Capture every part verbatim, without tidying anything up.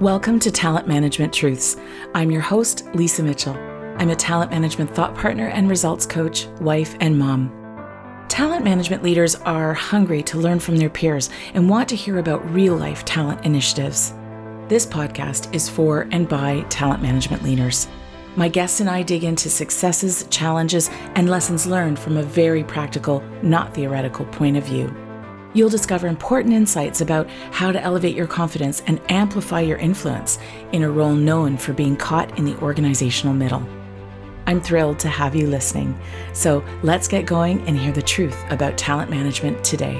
Welcome to Talent Management Truths. I'm your host, Lisa Mitchell. I'm a talent management thought partner and results coach, wife, and mom. Talent management leaders are hungry to learn from their peers and want to hear about real-life talent initiatives. This podcast is for and by talent management leaders. My guests and I dig into successes, challenges, and lessons learned from a very practical, not theoretical point of view. You'll discover important insights about how to elevate your confidence and amplify your influence in a role known for being caught in the organizational middle. I'm thrilled to have you listening. So let's get going and hear the truth about talent management today.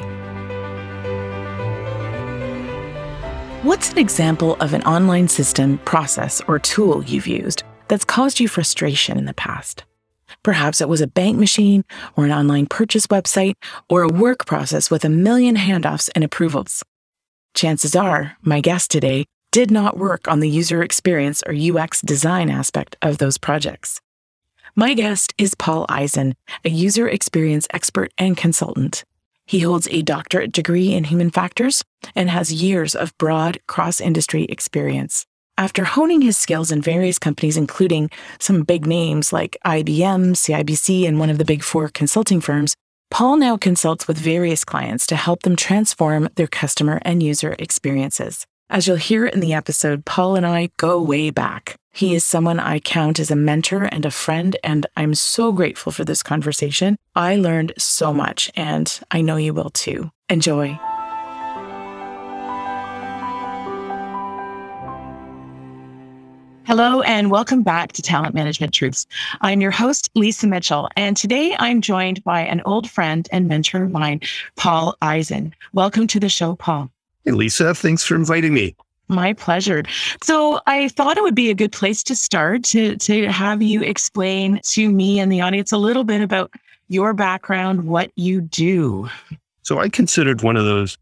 What's an example of an online system, process, or tool you've used that's caused you frustration in the past? Perhaps it was a bank machine or an online purchase website or a work process with a million handoffs and approvals. Chances are, my guest today did not work on the user experience or U X design aspect of those projects. My guest is Paul Eisen, a user experience expert and consultant. He holds a doctorate degree in human factors and has years of broad cross-industry experience. After honing his skills in various companies, including some big names like I B M, C I B C, and one of the big four consulting firms, Paul now consults with various clients to help them transform their customer and user experiences. As you'll hear in the episode, Paul and I go way back. He is someone I count as a mentor and a friend, and I'm so grateful for this conversation. I learned so much, and I know you will too. Enjoy. Hello, and welcome back to Talent Management Truths. I'm your host, Lisa Mitchell, and today I'm joined by an old friend and mentor of mine, Paul Eisen. Welcome to the show, Paul. Hey, Lisa. Thanks for inviting me. My pleasure. So I thought it would be a good place to start to, to have you explain to me and the audience a little bit about your background, what you do. So I considered one of those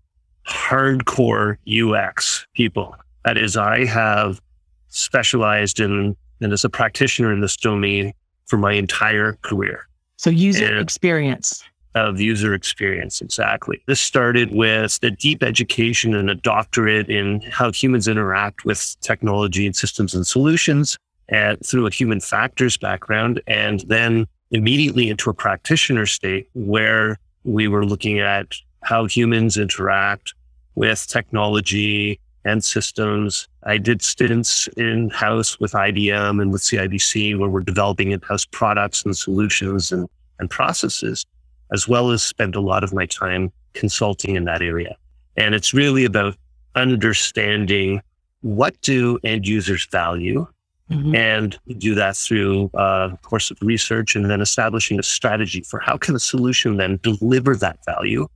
hardcore U X people. That is, I have specialized in and as a practitioner in this domain for my entire career. So user and experience. Of user experience, exactly. This started with the deep education and a doctorate in how humans interact with technology and systems and solutions and through a human factors background, and then immediately into a practitioner state where we were looking at how humans interact with technology and systems. I did stints in-house with I B M and with C I B C where we're developing in-house products and solutions and, and processes, as well as spend a lot of my time consulting in that area. And it's really about understanding what do end users value, mm-hmm. and do that through a course of research and then establishing a strategy for how can a solution then deliver that value.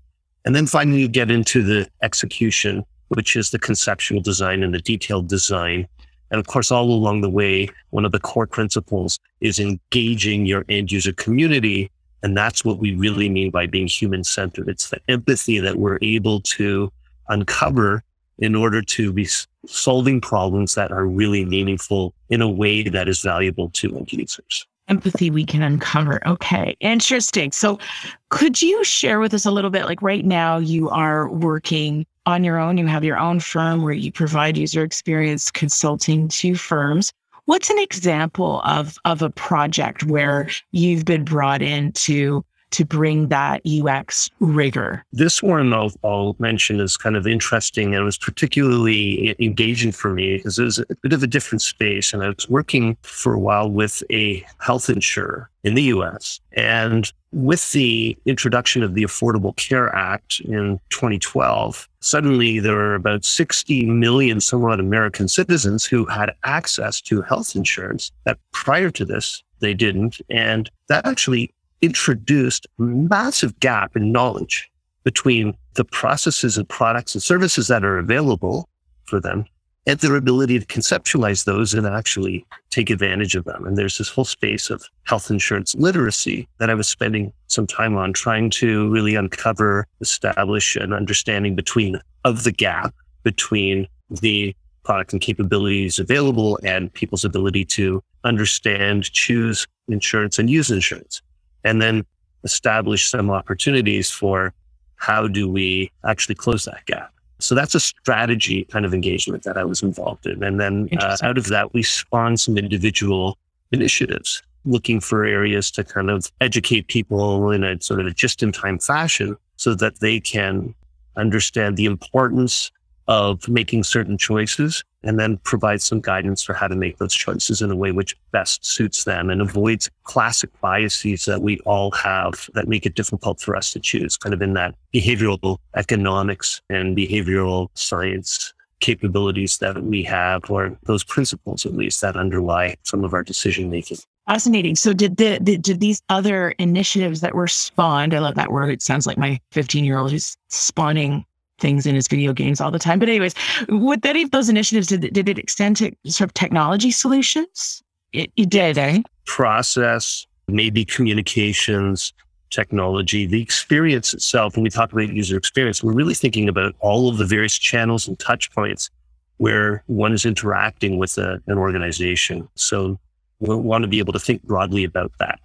And then finally you get into the execution, which is the conceptual design and the detailed design. And of course, all along the way, one of the core principles is engaging your end user community. And that's what we really mean by being human centered. It's the empathy that we're able to uncover in order to be solving problems that are really meaningful in a way that is valuable to end users. Empathy we can uncover. Okay, interesting. So could you share with us a little bit, like right now you are working on your own, you have your own firm where you provide user experience consulting to firms. What's an example of, of a project where you've been brought in to, to bring that U X rigor? This one I'll, I'll mention is kind of interesting, and it was particularly engaging for me because it was a bit of a different space. And I was working for a while with a health insurer in the U S, and with the introduction of the Affordable Care Act in twenty twelve, suddenly there were about sixty million somewhat American citizens who had access to health insurance that prior to this, they didn't. And that actually introduced a massive gap in knowledge between the processes and products and services that are available for them and their ability to conceptualize those and actually take advantage of them. And there's this whole space of health insurance literacy that I was spending some time on, trying to really uncover, establish an understanding between of the gap between the product and capabilities available and people's ability to understand, choose insurance and use insurance, and then establish some opportunities for how do we actually close that gap. So that's a strategy kind of engagement that I was involved in. And then uh, out of that, we spawned some individual initiatives looking for areas to kind of educate people in a sort of a just-in-time fashion so that they can understand the importance of making certain choices and then provide some guidance for how to make those choices in a way which best suits them and avoids classic biases that we all have that make it difficult for us to choose, kind of in that behavioral economics and behavioral science capabilities that we have, or those principles, at least, that underlie some of our decision-making. Fascinating. So did the, the did these other initiatives that were spawned, I love that word, it sounds like my fifteen-year-old who's spawning things in his video games all the time. But anyways, with any of those initiatives, did, did it extend to sort of technology solutions? It, it did, eh? Process, maybe communications, technology, the experience itself. When we talk about user experience, we're really thinking about all of the various channels and touch points where one is interacting with a, an organization. So we want to be able to think broadly about that.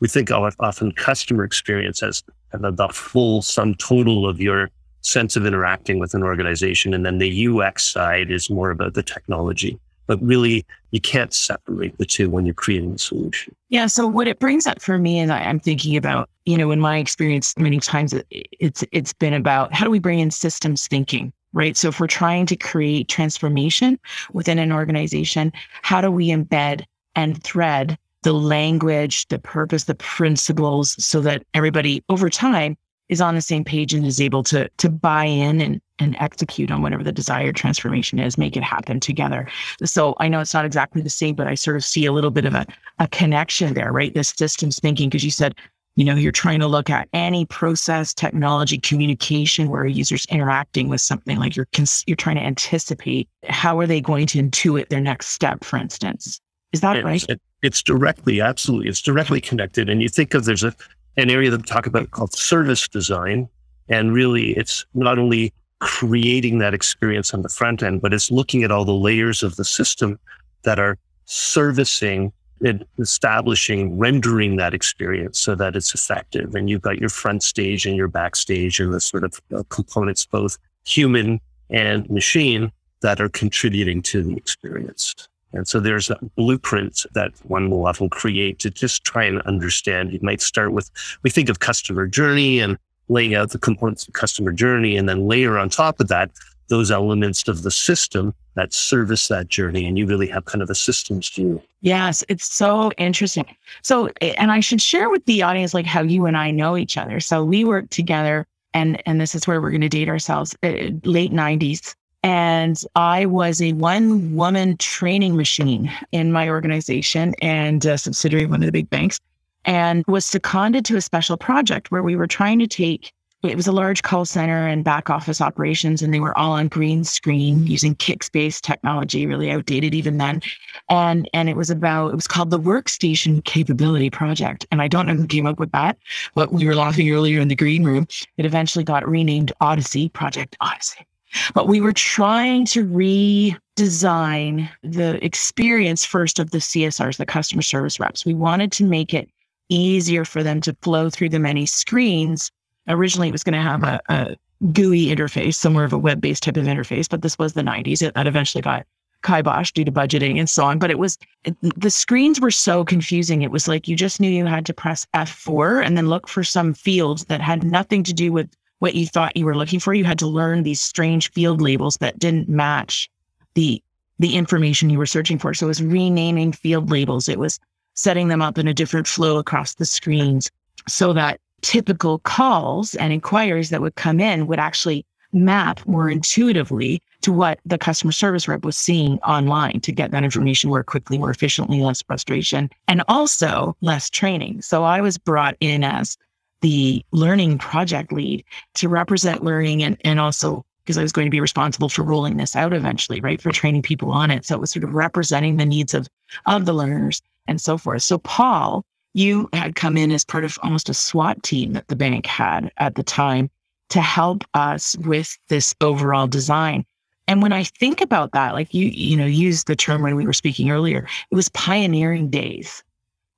We think often customer experience as the full sum total of your sense of interacting with an organization. And then the U X side is more about the technology. But really, you can't separate the two when you're creating a solution. Yeah. So what it brings up for me, and I, I'm thinking about, you know, in my experience, many times it, it's it's been about how do we bring in systems thinking, right? So if we're trying to create transformation within an organization, how do we embed and thread the language, the purpose, the principles, so that everybody over time is on the same page and is able to to buy in and, and execute on whatever the desired transformation is, make it happen together. So I know it's not exactly the same, but I sort of see a little bit of a, a connection there, right? This systems thinking, because you said, you know, you're trying to look at any process, technology, communication, where a user's interacting with something, like you're cons- you're trying to anticipate, how are they going to intuit their next step, for instance? Is that it's, right? It, it's directly, absolutely. It's directly connected. And you think of there's a an area that we talk about called service design. And really, it's not only creating that experience on the front end, but it's looking at all the layers of the system that are servicing and establishing, rendering that experience so that it's effective. And you've got your front stage and your backstage and the sort of components, both human and machine, that are contributing to the experience. And so there's a blueprint that one will often create to just try and understand. You might start with, we think of customer journey and laying out the components of customer journey, and then layer on top of that, those elements of the system that service that journey. And you really have kind of a systems view. Yes, it's so interesting. So, and I should share with the audience, like how you and I know each other. So we worked together, and, and this is where we're going to date ourselves, late nineties. And I was a one-woman training machine in my organization and a subsidiary of one of the big banks, and was seconded to a special project where we were trying to take, it was a large call center and back office operations, and they were all on green screen using Kickspace technology, really outdated even then. And and it was about, it was called the Workstation Capability Project. And I don't know who came up with that, but we were laughing earlier in the green room. It eventually got renamed Odyssey, Project Odyssey. But we were trying to redesign the experience first of the C S Rs, the customer service reps. We wanted to make it easier for them to flow through the many screens. Originally, it was going to have a, a G U I interface, somewhere of a web-based type of interface, but this was the nineties. It, that eventually got kiboshed due to budgeting and so on. But it was, it, the screens were so confusing. It was like you just knew you had to press F four and then look for some fields that had nothing to do with what you thought you were looking for. You had to learn these strange field labels that didn't match the the information you were searching for. So it was renaming field labels. It was setting them up in a different flow across the screens so that typical calls and inquiries that would come in would actually map more intuitively to what the customer service rep was seeing online, to get that information more quickly, more efficiently, less frustration, and also less training. So I was brought in as the learning project lead to represent learning, and, and also because I was going to be responsible for rolling this out eventually, right, for training people on it. So it was sort of representing the needs of, of the learners and so forth. So Paul, you had come in as part of almost a SWAT team that the bank had at the time to help us with this overall design. And when I think about that, like you, you know, used the term when we were speaking earlier, it was pioneering days.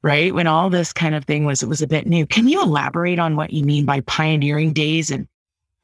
Right? When all this kind of thing was, it was a bit new. Can you elaborate on what you mean by pioneering days and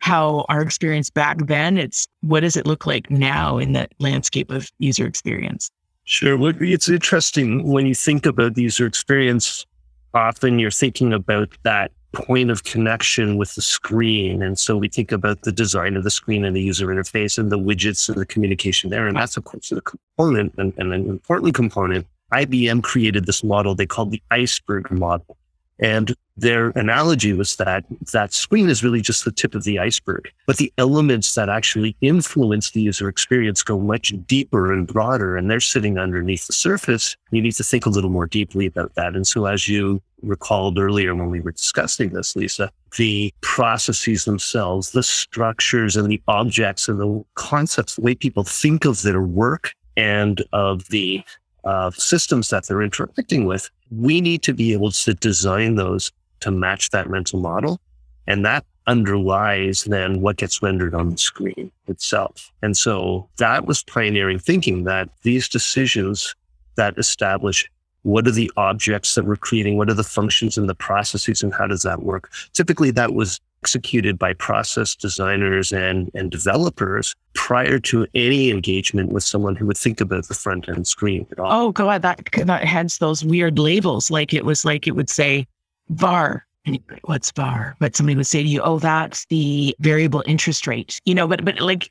how our experience back then, it's what does it look like now in that landscape of user experience? Sure. Well, it's interesting when you think about user experience, often you're thinking about that point of connection with the screen. And so we think about the design of the screen and the user interface and the widgets and the communication there. And that's, of course, a component and, and an important component. I B M created this model they called the iceberg model. And their analogy was that that screen is really just the tip of the iceberg, but the elements that actually influence the user experience go much deeper and broader, and they're sitting underneath the surface. You need to think a little more deeply about that. And so as you recalled earlier when we were discussing this, Lisa, the processes themselves, the structures and the objects and the concepts, the way people think of their work and of the of systems that they're interacting with, we need to be able to design those to match that mental model. And that underlies then what gets rendered on the screen itself. And so that was pioneering thinking, that these decisions that establish what are the objects that we're creating, what are the functions and the processes, and how does that work? Typically that was executed by process designers and, and developers prior to any engagement with someone who would think about the front end screen at all. Oh God, that, that hence those weird labels. Like it was like, it would say V A R. And you'd be like, what's V A R? But somebody would say to you, oh, that's the variable interest rate, you know, but, but like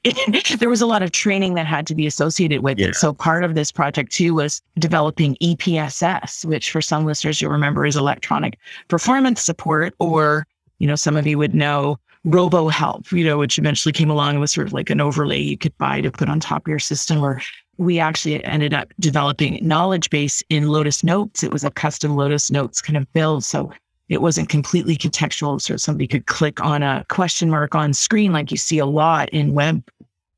there was a lot of training that had to be associated with yeah. it. So part of this project too was developing E P S S, which for some listeners you'll remember is electronic performance support, or, you know, some of you would know RoboHelp, you know, which eventually came along and was sort of like an overlay you could buy to put on top of your system. Or we actually ended up developing knowledge base in Lotus Notes. It was a custom Lotus Notes kind of build. So it wasn't completely contextual. So somebody could click on a question mark on screen, like you see a lot in web,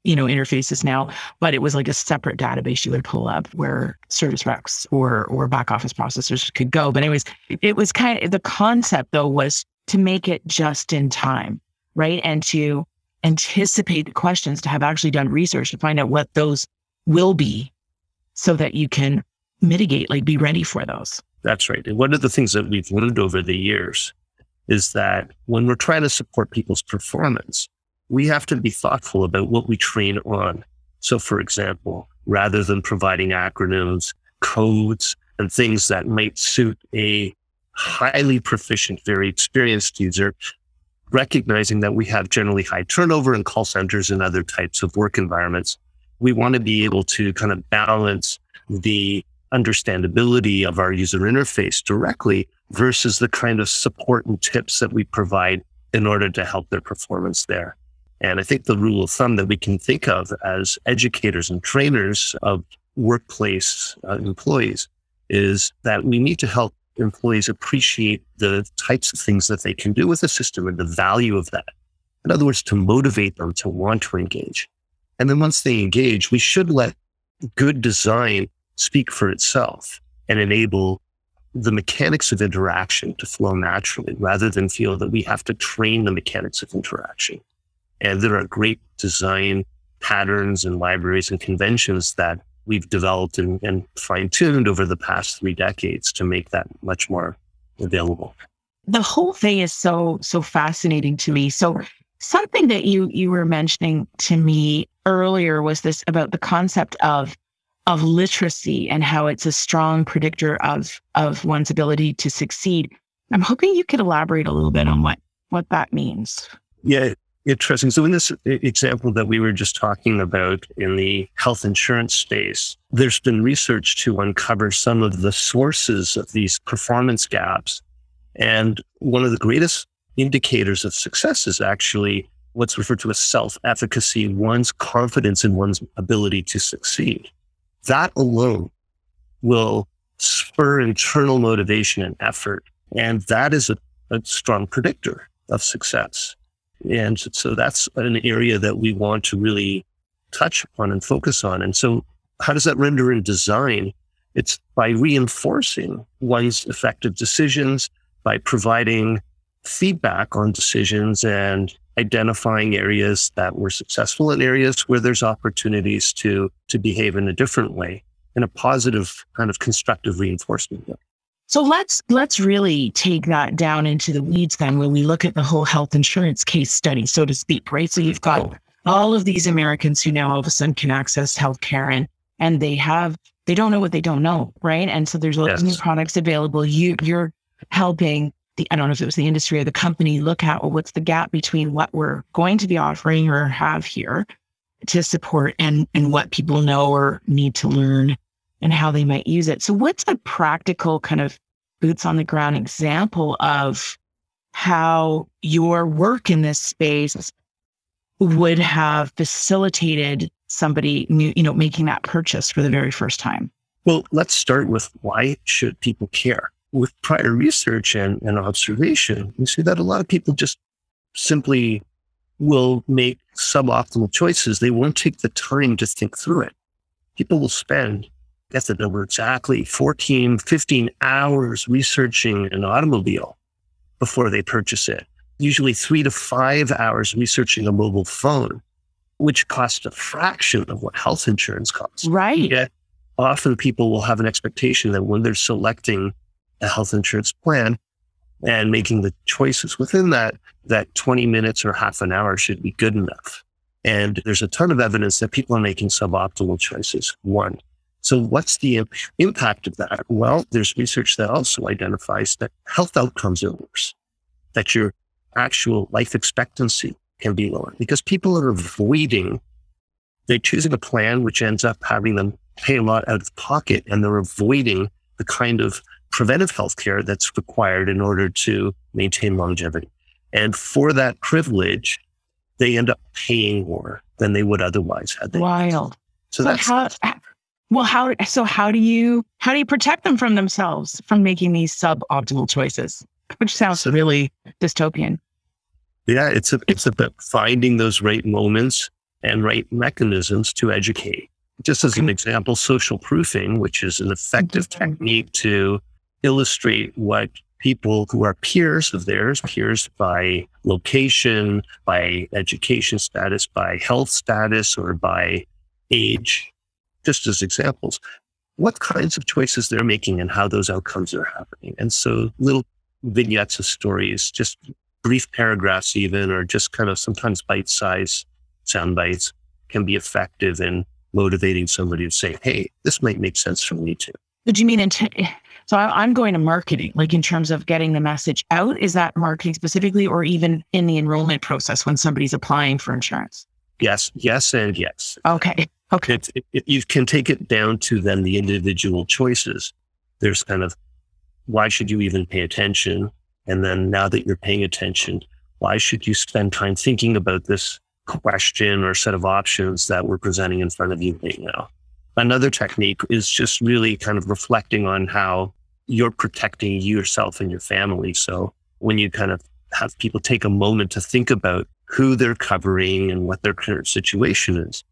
you know, interfaces now, but it was like a separate database you would pull up where service recs or, or back office processors could go. But anyways, it was kind of, the concept though was to make it just in time, right? And to anticipate the questions, to have actually done research to find out what those will be so that you can mitigate, like be ready for those. That's right. And one of the things that we've learned over the years is that when we're trying to support people's performance, we have to be thoughtful about what we train on. So for example, rather than providing acronyms, codes, and things that might suit a highly proficient, very experienced user, recognizing that we have generally high turnover in call centers and other types of work environments, we want to be able to kind of balance the understandability of our user interface directly versus the kind of support and tips that we provide in order to help their performance there. And I think the rule of thumb that we can think of as educators and trainers of workplace uh, employees is that we need to help employees appreciate the types of things that they can do with the system and the value of that. In other words, to motivate them to want to engage. And then once they engage, we should let good design speak for itself and enable the mechanics of interaction to flow naturally, rather than feel that we have to train the mechanics of interaction. And there are great design patterns and libraries and conventions that we've developed and, and fine-tuned over the past three decades to make that much more available. The whole thing is so, so fascinating to me. So something that you you were mentioning to me earlier was this about the concept of of literacy and how it's a strong predictor of, of one's ability to succeed. I'm hoping you could elaborate a little bit on what, what that means. Yeah, interesting. So in this example that we were just talking about in the health insurance space, there's been research to uncover some of the sources of these performance gaps. And one of the greatest indicators of success is actually what's referred to as self-efficacy, one's confidence in one's ability to succeed. That alone will spur internal motivation and effort. And that is a, a strong predictor of success. And so that's an area that we want to really touch upon and focus on. And so how does that render in design? It's by reinforcing one's effective decisions, by providing feedback on decisions and identifying areas that were successful and areas where there's opportunities to, to behave in a different way, in a positive kind of constructive reinforcement. So let's let's really take that down into the weeds then, when we look at the whole health insurance case study, so to speak, right? So you've got all of these Americans who now all of a sudden can access healthcare, and and they have they don't know what they don't know, right? And so there's lots of new products available. You you're helping the I don't know if it was the industry or the company look at, well, what's the gap between what we're going to be offering or have here to support and and what people know or need to learn and how they might use it. So what's a practical kind of boots on the ground example of how your work in this space would have facilitated somebody new, you know, making that purchase for the very first time? Well, let's start with, why should people care? With prior research and, and observation, we see that a lot of people just simply will make suboptimal choices. They won't take the time to think through it. People will spend, that's the number exactly, fourteen, fifteen hours researching an automobile before they purchase it. Usually three to five hours researching a mobile phone, which costs a fraction of what health insurance costs. Right. Yet often people will have an expectation that when they're selecting a health insurance plan and making the choices within that, that twenty minutes or half an hour should be good enough. And there's a ton of evidence that people are making suboptimal choices. One. So what's the imp- impact of that? Well, there's research that also identifies that health outcomes are worse, that your actual life expectancy can be lower because people are avoiding, they're choosing a plan which ends up having them pay a lot out of pocket, and they're avoiding the kind of preventive health care that's required in order to maintain longevity. And for that privilege, they end up paying more than they would otherwise had they. Wild. So that's... Well, how so? How do you how do you protect them from themselves from making these suboptimal choices? Which sounds so, really dystopian. Yeah, it's a, it's about finding those right moments and right mechanisms to educate. Just as an example, social proofing, which is an effective technique to illustrate what people who are peers of theirs, peers by location, by education status, by health status, or by age. Just as examples, what kinds of choices they're making and how those outcomes are happening. And so little vignettes of stories, just brief paragraphs even, or just kind of sometimes bite-sized sound bites can be effective in motivating somebody to say, hey, this might make sense for me too. But do you mean, in t- so I'm going to marketing, like in terms of getting the message out, is that marketing specifically, or even in the enrollment process when somebody's applying for insurance? Yes, yes, and yes. Okay. Okay. It, it, it, you can take it down to then the individual choices. There's kind of, why should you even pay attention? And then now that you're paying attention, why should you spend time thinking about this question or set of options that we're presenting in front of you right now? Another technique is just really kind of reflecting on how you're protecting yourself and your family. So when you kind of have people take a moment to think about who they're covering and what their current situation is,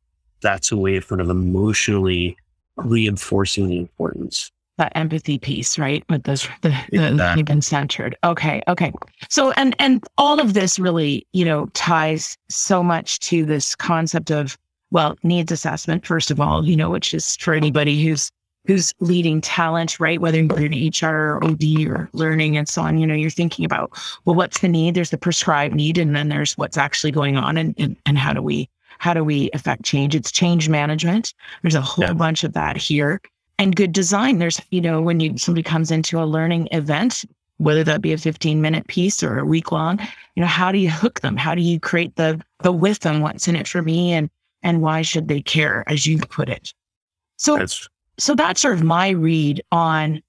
that's a way of kind of emotionally reinforcing the importance. That empathy piece, right? With those, the, the you've been centered. Okay. Okay. So, and, and all of this really, you know, ties so much to this concept of, well, needs assessment, first of all, you know, which is for anybody who's, who's leading talent, right? Whether you're in H R or O D or learning and so on, you know, you're thinking about, well, what's the need? There's the prescribed need, and then there's what's actually going on, and, and, and how do we, How do we affect change? It's change management. There's a whole yeah. bunch of that here. And good design. There's, you know, when you somebody comes into a learning event, whether that be a fifteen minute piece or a week long, you know, how do you hook them? How do you create the the with them? What's in it for me? And and why should they care, as you put it? So that's, so that's sort of my read on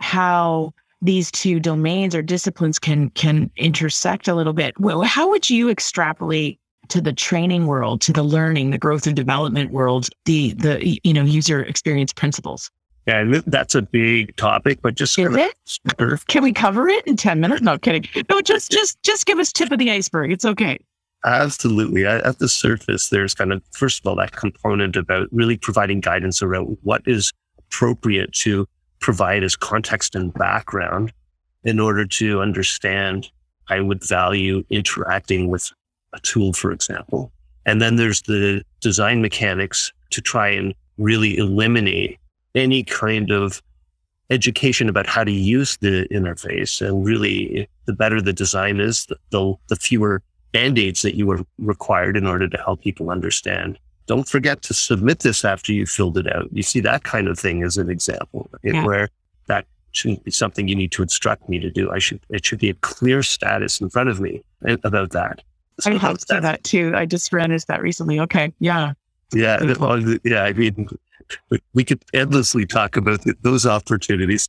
how these two domains or disciplines can can intersect a little bit. Well, how would you extrapolate to the training world, to the learning, the growth and development world, the, the, you know, user experience principles? Yeah, that's a big topic, but just it? Of, can we cover it in ten minutes? No, I'm kidding. No, just, just, just give us tip of the iceberg. It's okay. Absolutely. At the surface, there's kind of, first of all, that component about really providing guidance around what is appropriate to provide as context and background in order to understand. I would value interacting with a tool, for example. And then there's the design mechanics to try and really eliminate any kind of education about how to use the interface. And really, the better the design is, the, the, the fewer band-aids that you are required in order to help people understand. Don't forget to submit this after you filled it out. You see that kind of thing as an example, right? Yeah. Where that shouldn't be something you need to instruct me to do. I should, it should be a clear status in front of me about that. So I have to that too. I just ran into that recently. Okay. Yeah. Yeah. Cool. Yeah. I mean, we could endlessly talk about those opportunities.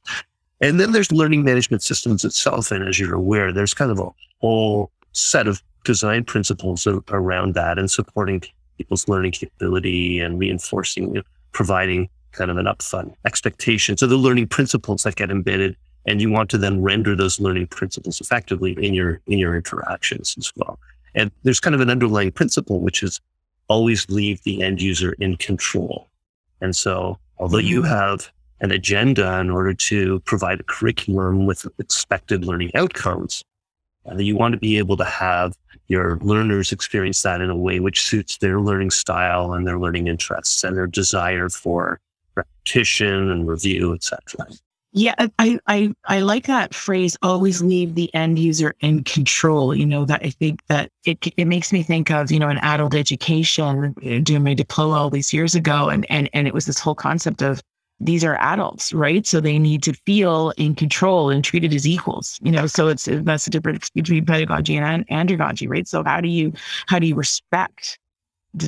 And then there's learning management systems itself. And as you're aware, there's kind of a whole set of design principles around that and supporting people's learning capability and reinforcing, you know, providing kind of an upfront expectation. So the learning principles that get embedded, and you want to then render those learning principles effectively in your in your interactions as well. And there's kind of an underlying principle, which is always leave the end user in control. And so although you have an agenda in order to provide a curriculum with expected learning outcomes, you want to be able to have your learners experience that in a way which suits their learning style and their learning interests and their desire for repetition and review, et cetera. Yeah, I, I, I like that phrase, always leave the end user in control. You know, that I think that it it makes me think of, you know, an adult education, doing my diploma all these years ago. And, and, and it was this whole concept of these are adults, right? So they need to feel in control and treated as equals, you know, so it's, that's the difference between pedagogy and andragogy, right? So how do you, how do you respect,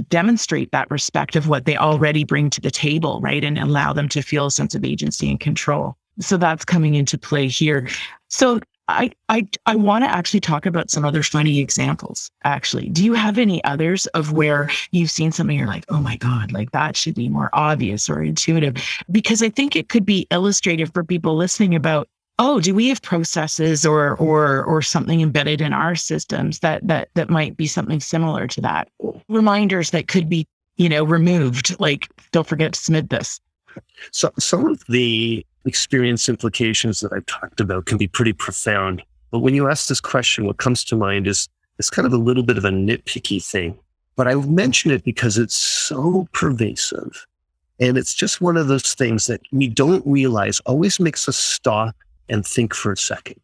demonstrate that respect of what they already bring to the table, right? And allow them to feel a sense of agency and control. So that's coming into play here. So I, I, I want to actually talk about some other funny examples, actually. Do you have any others of where you've seen something you're like, oh my God, like that should be more obvious or intuitive? Because I think it could be illustrative for people listening about, oh, do we have processes or or or something embedded in our systems that that that might be something similar to that? Reminders that could be, you know, removed, like don't forget to submit this. So some of the experience implications that I've talked about can be pretty profound. But when you ask this question, what comes to mind is it's kind of a little bit of a nitpicky thing. But I mention it because it's so pervasive. And it's just one of those things that we don't realize always makes us stop and think for a second.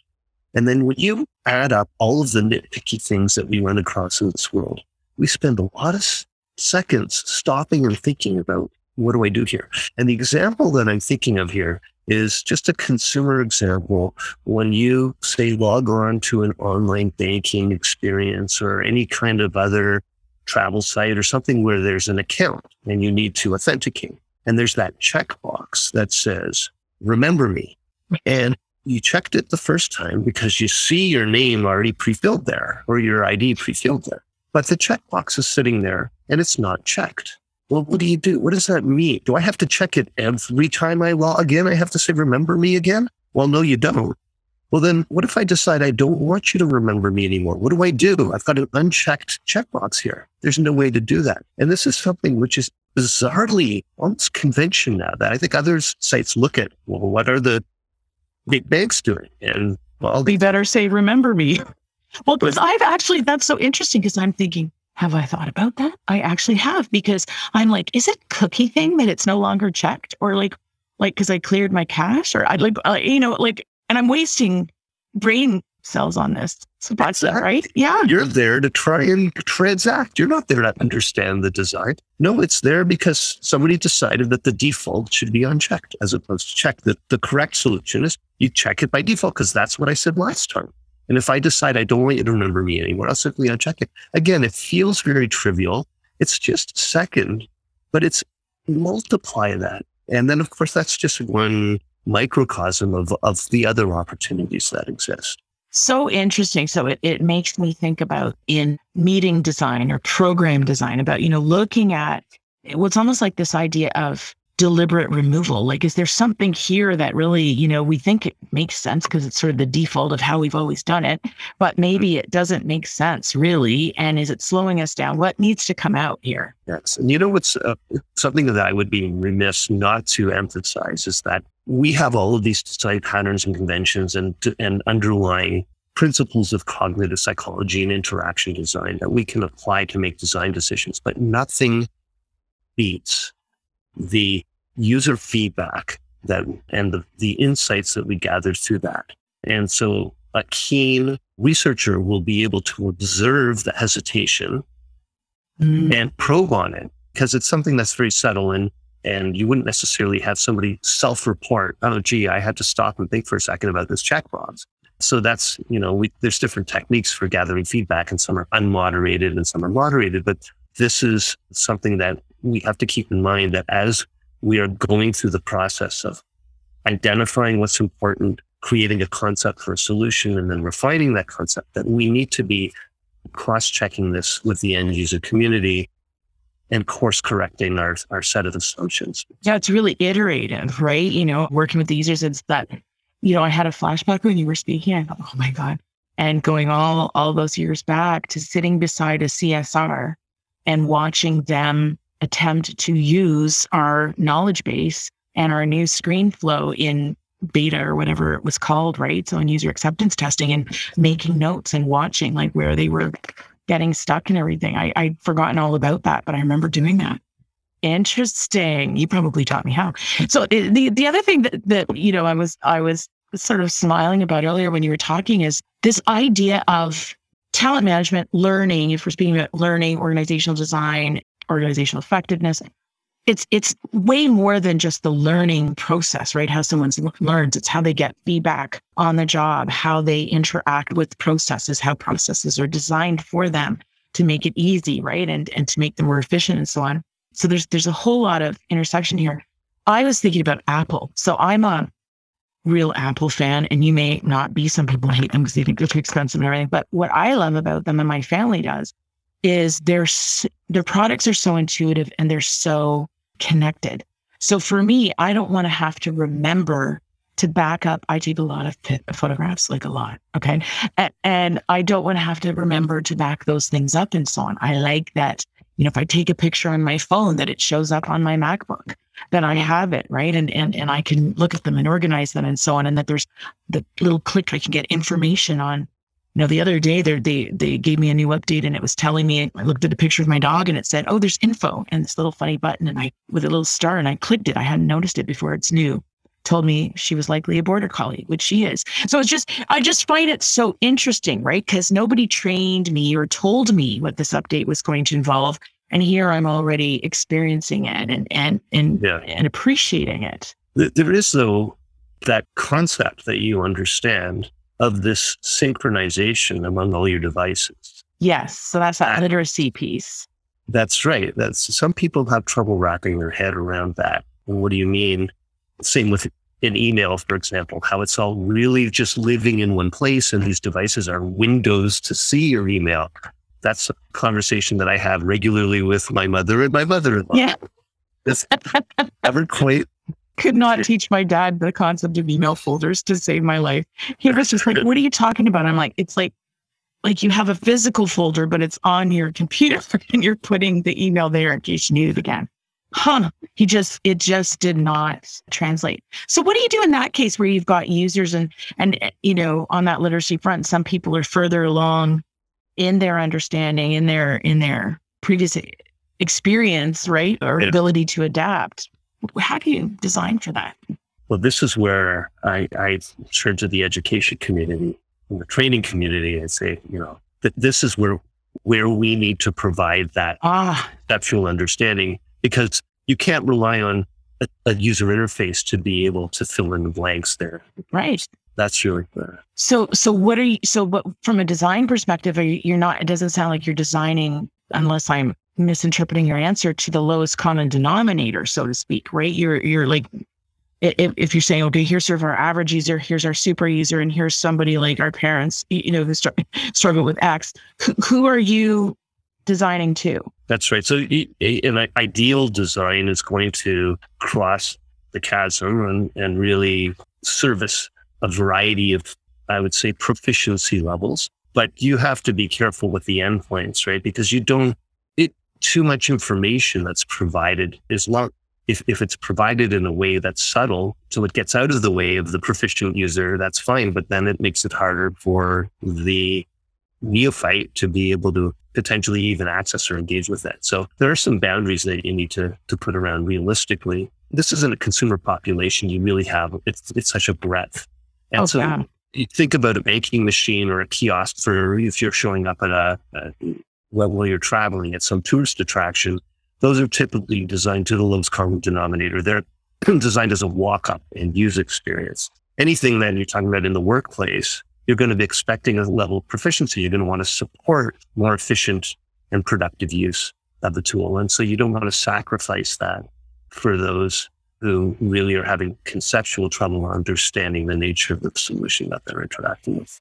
And then when you add up all of the nitpicky things that we run across in this world, we spend a lot of seconds stopping and thinking about, what do I do here? And the example that I'm thinking of here is just a consumer example. When you say log on to an online banking experience or any kind of other travel site or something where there's an account and you need to authenticate, and there's that checkbox that says, remember me. And you checked it the first time because you see your name already pre-filled there or your I D pre-filled there, but the checkbox is sitting there and it's not checked. Well, what do you do? What does that mean? Do I have to check it every time I log in? I have to say, remember me again? Well, no, you don't. Well, then what if I decide I don't want you to remember me anymore? What do I do? I've got an unchecked checkbox here. There's no way to do that. And this is something which is bizarrely almost convention now that I think other sites look at, well, what are the big banks doing? And well, they better say, remember me. Well, because I've actually, that's so interesting because I'm thinking, have I thought about that? I actually have, because I'm like, is it cookie thing that it's no longer checked, or like, like because I cleared my cache, or I'd like, uh, you know, like, and I'm wasting brain cells on this. So that's that, right? Yeah, you're there to try and transact. You're not there to understand the design. No, it's there because somebody decided that the default should be unchecked as opposed to checked. The the correct solution is you check it by default because that's what I said last time. And if I decide I don't want you to remember me anymore, I'll simply uncheck it. Again, it feels very trivial. It's just second, but it's multiply that. And then, of course, that's just one microcosm of, of the other opportunities that exist. So interesting. So it, it makes me think about in meeting design or program design about, you know, looking at what's almost like this idea of deliberate removal. Like, is there something here that really, you know, we think it makes sense because it's sort of the default of how we've always done it, but maybe it doesn't make sense really. And is it slowing us down? What needs to come out here? Yes. And you know, what's uh, something that I would be remiss not to emphasize is that we have all of these design patterns and conventions and, and underlying principles of cognitive psychology and interaction design that we can apply to make design decisions, but nothing beats the user feedback that and the, the insights that we gathered through that. And so a keen researcher will be able to observe the hesitation mm. and probe on it, because it's something that's very subtle, and and you wouldn't necessarily have somebody self-report, oh, gee, I had to stop and think for a second about this checkbox. So that's, you know, we, there's different techniques for gathering feedback, and some are unmoderated and some are moderated. But this is something that we have to keep in mind, that as we are going through the process of identifying what's important, creating a concept for a solution, and then refining that concept, that we need to be cross-checking this with the end user community and course correcting our, our set of assumptions. Yeah, it's really iterative, right? You know, working with the users, it's that, you know, I had a flashback when you were speaking, I thought, oh my God. And going all, all those years back to sitting beside a C S R and watching them attempt to use our knowledge base and our new screen flow in beta or whatever it was called, right? So in user acceptance testing, and making notes and watching like where they were getting stuck and everything. I, I'd forgotten all about that, but I remember doing that. Interesting. You probably taught me how. So the the other thing that, that you know, I was I was sort of smiling about earlier when you were talking is this idea of talent management, learning, if we're speaking about learning, organizational design, organizational effectiveness. It's it's way more than just the learning process, right? How someone learns, it's how they get feedback on the job, how they interact with processes, how processes are designed for them to make it easy, right? And and to make them more efficient and so on. So there's there's a whole lot of intersection here. I was thinking about Apple. So I'm a real Apple fan, and you may not be. Some people hate them because they think they're too expensive and everything. But what I love about them, and my family does, is their their products are so intuitive and they're so connected. So for me, I don't want to have to remember to back up. I take a lot of pit- photographs, like a lot. Okay. And, and I don't want to have to remember to back those things up and so on. I like that, you know, if I take a picture on my phone, that it shows up on my MacBook, that I have it, right? And, and, and I can look at them and organize them and so on. And that there's the little click I can get information on. You know, the other day they they gave me a new update, and it was telling me, I looked at a picture of my dog and it said, oh, there's info, and this little funny button and I with a little star, and I clicked it. I hadn't noticed it before. It's new. Told me she was likely a border collie, which she is. So it's just, I just find it so interesting, right? Because nobody trained me or told me what this update was going to involve. And here I'm already experiencing it and and and, yeah. and appreciating it. There is, though, that concept that you understand of this synchronization among all your devices. Yes. So that's that literacy piece. That's right. That's some people have trouble wrapping their head around that. And what do you mean? Same with an email, for example, how it's all really just living in one place, and these devices are windows to see your email. That's a conversation that I have regularly with my mother and my mother-in-law. Yeah. It's never quite. Could not teach my dad the concept of email folders to save my life. He was just like, what are you talking about? I'm like, it's like, like you have a physical folder, but it's on your computer and you're putting the email there in case you need it again. Huh. He just, it just did not translate. So what do you do in that case where you've got users and, and, you know, on that literacy front, some people are further along in their understanding, in their, in their previous experience, right? Or yeah. ability to adapt. How do you design for that? Well, this is where I, I turn to the education community and the training community and say, you know, that this is where where we need to provide that ah. conceptual understanding, because you can't rely on a, a user interface to be able to fill in the blanks there. Right. That's really the... So, so what are you, so what, from a design perspective, are you, you're not, it doesn't sound like you're designing, unless I'm misinterpreting your answer, to the lowest common denominator, so to speak, right? You're you're like, if, if you're saying, okay, here's sort of our average user, here's our super user, and here's somebody like our parents, you know, who struggle with X, who, who are you designing to? That's right. So an ideal design is going to cross the chasm and, and really service a variety of, I would say, proficiency levels. But you have to be careful with the endpoints, right? Because you don't, too much information that's provided is long, if, if it's provided in a way that's subtle, so it gets out of the way of the proficient user, that's fine. But then it makes it harder for the neophyte to be able to potentially even access or engage with that. So there are some boundaries that you need to to put around realistically. this isn't a consumer population. You really have, it's it's such a breadth. And oh, so yeah. you think about a banking machine or a kiosk for if you're showing up at a, a level you're traveling at some tourist attraction, those are typically designed to the lowest common denominator. They're designed as a walk-up and use experience. Anything that you're talking about in the workplace, you're going to be expecting a level of proficiency. You're going to want to support more efficient and productive use of the tool. And so you don't want to sacrifice that for those who really are having conceptual trouble understanding the nature of the solution that they're interacting with.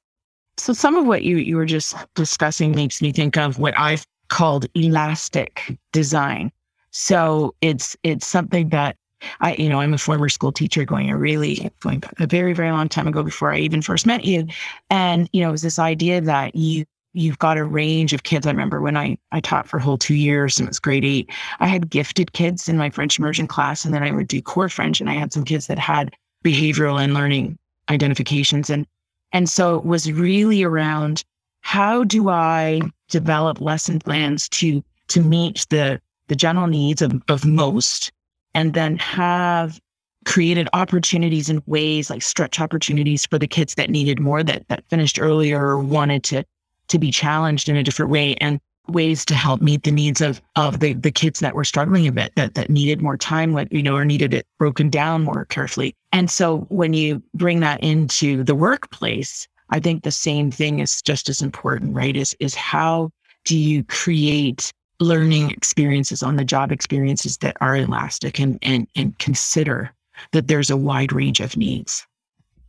So some of what you, you were just discussing makes me think of what I've called elastic design. So it's it's something that I, you know, I'm a former school teacher going a really going a very, very long time ago before I even first met you. And, you know, it was this idea that you you've got a range of kids. I remember when I, I taught for a whole two years and it was grade eight, I had gifted kids in my French immersion class. And then I would do core French and I had some kids that had behavioral and learning identifications. And, and so it was really around how do I develop lesson plans to, to meet the, the general needs of, of most, and then have created opportunities and ways like stretch opportunities for the kids that needed more, that, that finished earlier or wanted to, to be challenged in a different way, and ways to help meet the needs of, of the, the kids that were struggling a bit, that, that needed more time, like, you know, or needed it broken down more carefully. And so when you bring that into the workplace, I think the same thing is just as important, right? Is, is how do you create learning experiences on the job experiences that are elastic and, and, and consider that there's a wide range of needs.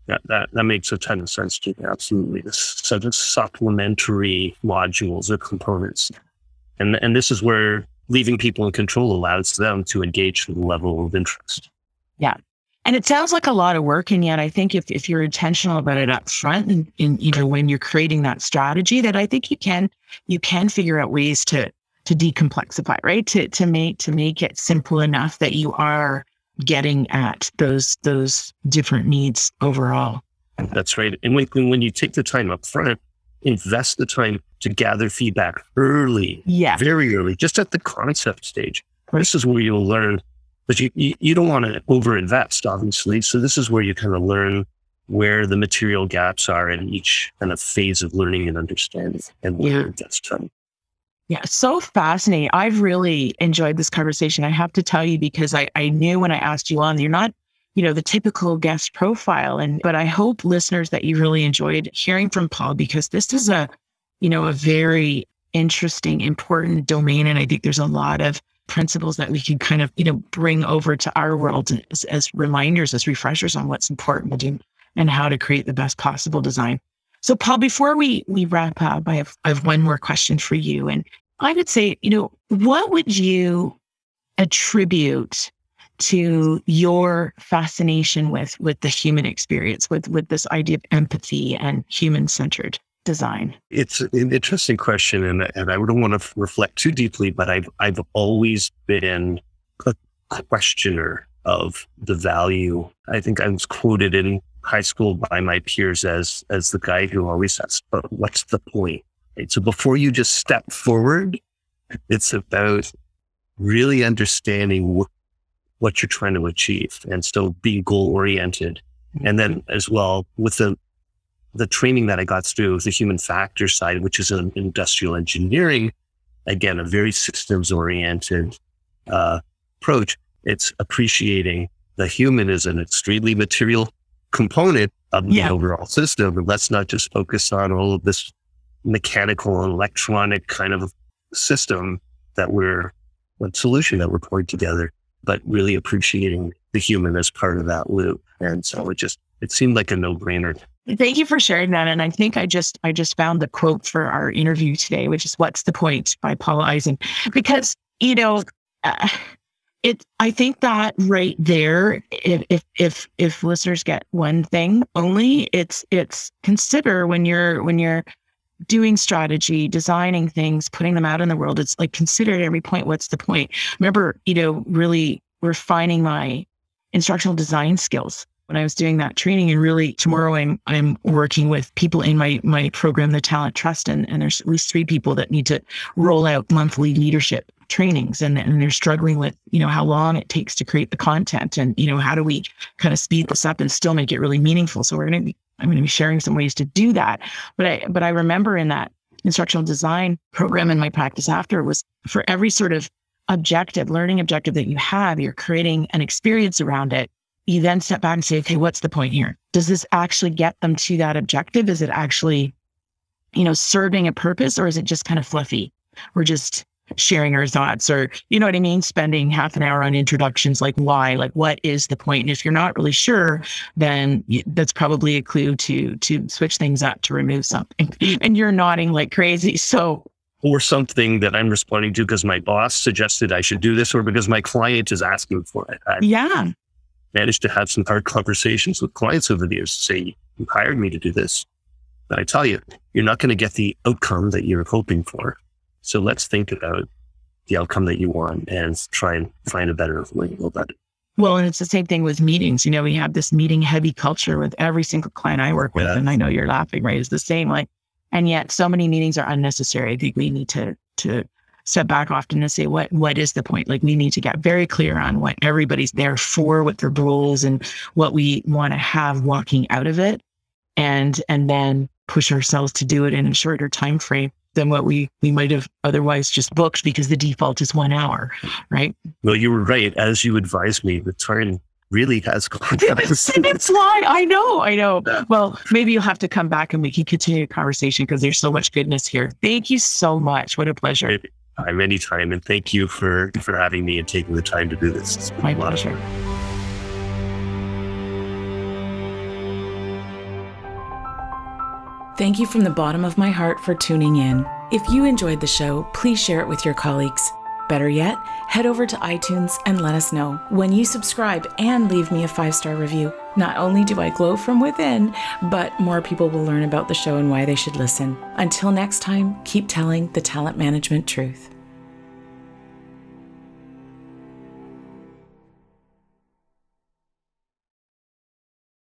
That, that that makes a ton of sense to me. Absolutely. So the supplementary modules or components. And and this is where leaving people in control allows them to engage to the level of interest. Yeah. And it sounds like a lot of work. And yet I think if, if you're intentional about it up front and, and you know, when you're creating that strategy, that I think you can you can figure out ways to to decomplexify, right? To to make to make it simple enough that you are getting at those those different needs overall. That's right. And when when you take the time up front, invest the time to gather feedback early, yeah, very early, just at the concept stage. Right. This is where you'll learn, but you, you, you don't want to overinvest, obviously. So this is where you kind of learn where the material gaps are in each kind of phase of learning and understanding, and where yeah. that's done. Yeah, so fascinating. I've really enjoyed this conversation, I have to tell you, because I, I knew when I asked you on, you're not, you know, the typical guest profile. And but I hope, listeners, that you really enjoyed hearing from Paul, because this is a, you know, a very interesting, important domain. And I think there's a lot of principles that we can kind of, you know, bring over to our world as, as reminders, as refreshers on what's important and, and how to create the best possible design. So Paul, before we, we wrap up, I have, I have one more question for you. And I would say, you know, what would you attribute to your fascination with, with the human experience, with, with this idea of empathy and human-centered design? It's an interesting question, and, and I don't want to reflect too deeply, but I've, I've always been a questioner of the value. I think I was quoted in high school by my peers as as the guy who always asks, but what's the point? Right? So before you just step forward, it's about really understanding what, what you're trying to achieve. And so being goal-oriented. Mm-hmm. And then as well, with the the training that I got through the human factor side, which is in industrial engineering, again, a very systems-oriented uh, approach, it's appreciating the human is an extremely material component of the yeah. overall system. And let's not just focus on all of this mechanical and electronic kind of system that we're, a solution that we're putting together, but really appreciating the human as part of that loop. And so it just, it seemed like a no-brainer. Thank you for sharing that. And I think I just, I just found the quote for our interview today, which is "What's the Point" by Paul Eisen, because, you know, uh, It, I think that right there, if, if if if listeners get one thing only, it's it's consider when you're when you're doing strategy, designing things, putting them out in the world. It's like consider at every point what's the point. Remember, you know, really refining my instructional design skills when I was doing that training. And really, tomorrow I'm I'm working with people in my my program, The Talent Trust, and, and there's at least three people that need to roll out monthly leadership trainings, and, and they're struggling with, you know, how long it takes to create the content, and, you know, how do we kind of speed this up and still make it really meaningful? So we're going to be, I'm going to be sharing some ways to do that. But I, but I remember in that instructional design program in my practice after was for every sort of objective, learning objective that you have, you're creating an experience around it. You then step back and say, okay, what's the point here? Does this actually get them to that objective? Is it actually, you know, serving a purpose, or is it just kind of fluffy? We're just sharing our thoughts, or, you know what I mean? Spending half an hour on introductions, like why, like what is the point? And if you're not really sure, then that's probably a clue to, to switch things up, to remove something. And you're nodding like crazy. So. Or something that I'm responding to because my boss suggested I should do this, or because my client is asking for it. I've yeah. managed to have some hard conversations with clients over the years to say, you hired me to do this. But I tell you, you're not going to get the outcome that you're hoping for. So let's think about the outcome that you want and try and find a better way to go about it. Well, and it's the same thing with meetings. You know, we have this meeting heavy culture with every single client I work with. Yeah. And I know you're laughing, right? It's the same, like, and yet so many meetings are unnecessary. I think we need to, to step back often and say, what, what is the point? Like, we need to get very clear on what everybody's there for, what their goals and what we want to have walking out of it. And, and then push ourselves to do it in a shorter time frame than what we, we might have otherwise just booked, because the default is one hour, right? Well, you were right. As you advised me, the turn really has gone down. It's why I know, I know. Yeah. Well, maybe you'll have to come back and we can continue the conversation, because there's so much goodness here. Thank you so much. What a pleasure. I'm anytime. And thank you for, for having me and taking the time to do this. It's my pleasure. Thank you from the bottom of my heart for tuning in. If you enjoyed the show, please share it with your colleagues. Better yet, head over to iTunes and let us know. When you subscribe and leave me a five-star review, not only do I glow from within, but more people will learn about the show and why they should listen. Until next time, keep telling the talent management truth.